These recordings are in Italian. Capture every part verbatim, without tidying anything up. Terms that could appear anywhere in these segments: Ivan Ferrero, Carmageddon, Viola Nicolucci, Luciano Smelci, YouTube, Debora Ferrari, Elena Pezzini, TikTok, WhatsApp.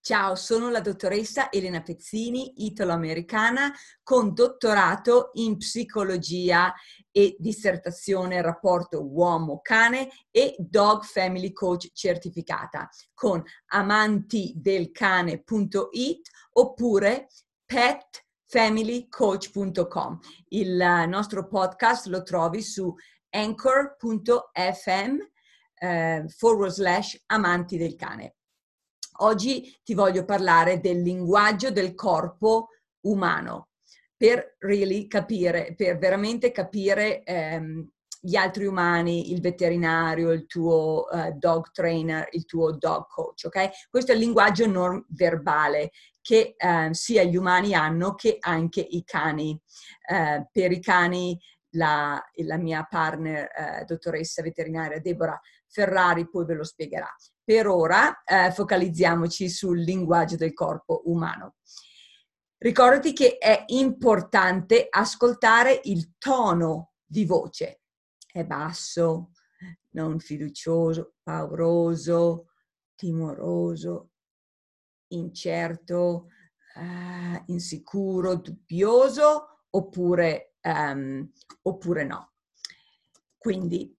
Ciao, sono la dottoressa Elena Pezzini, italo-americana, con dottorato in psicologia e dissertazione rapporto uomo-cane e Dog Family Coach certificata con amantidelcane punto it oppure pet family coach punto com. Il nostro podcast lo trovi su anchor punto f m eh, forward slash amanti del cane. Oggi ti voglio parlare del linguaggio del corpo umano per really capire, per veramente capire ehm, gli altri umani, il veterinario, il tuo eh, dog trainer, il tuo dog coach, ok? Questo è il linguaggio non verbale che eh, sia gli umani hanno che anche i cani. Eh, per i cani la, la mia partner, eh, dottoressa veterinaria Debora Ferrari, poi ve lo spiegherà. Per ora eh, focalizziamoci sul linguaggio del corpo umano. Ricordati che è importante ascoltare il tono di voce. È basso, non fiducioso, pauroso, timoroso, incerto, eh, insicuro, dubbioso oppure, um, oppure no. Quindi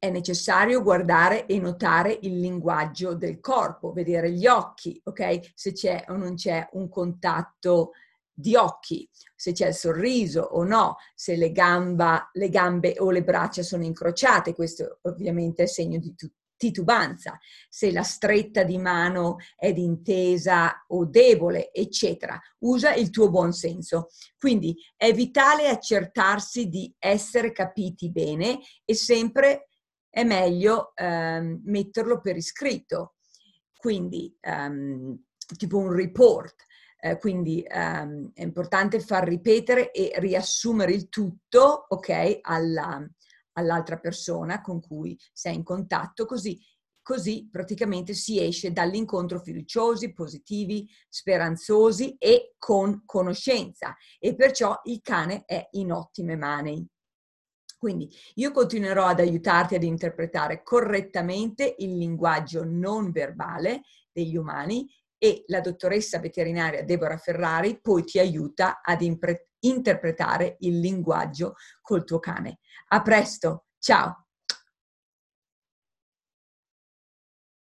è necessario guardare e notare il linguaggio del corpo, vedere gli occhi, ok? Se c'è o non c'è un contatto di occhi, se c'è il sorriso o no, se le, gamba, le gambe o le braccia sono incrociate, questo ovviamente è segno di titubanza, se la stretta di mano è d'intesa o debole, eccetera. Usa il tuo buon senso. Quindi è vitale accertarsi di essere capiti bene e sempre è meglio ehm, metterlo per iscritto, quindi ehm, tipo un report, eh, quindi ehm, è importante far ripetere e riassumere il tutto, ok, alla, all'altra persona con cui sei in contatto, così, così praticamente si esce dall'incontro fiduciosi, positivi, speranzosi e con conoscenza, e perciò il cane è in ottime mani. Quindi io continuerò ad aiutarti ad interpretare correttamente il linguaggio non verbale degli umani e la dottoressa veterinaria Debora Ferrari poi ti aiuta ad impre- interpretare il linguaggio col tuo cane. A presto, ciao!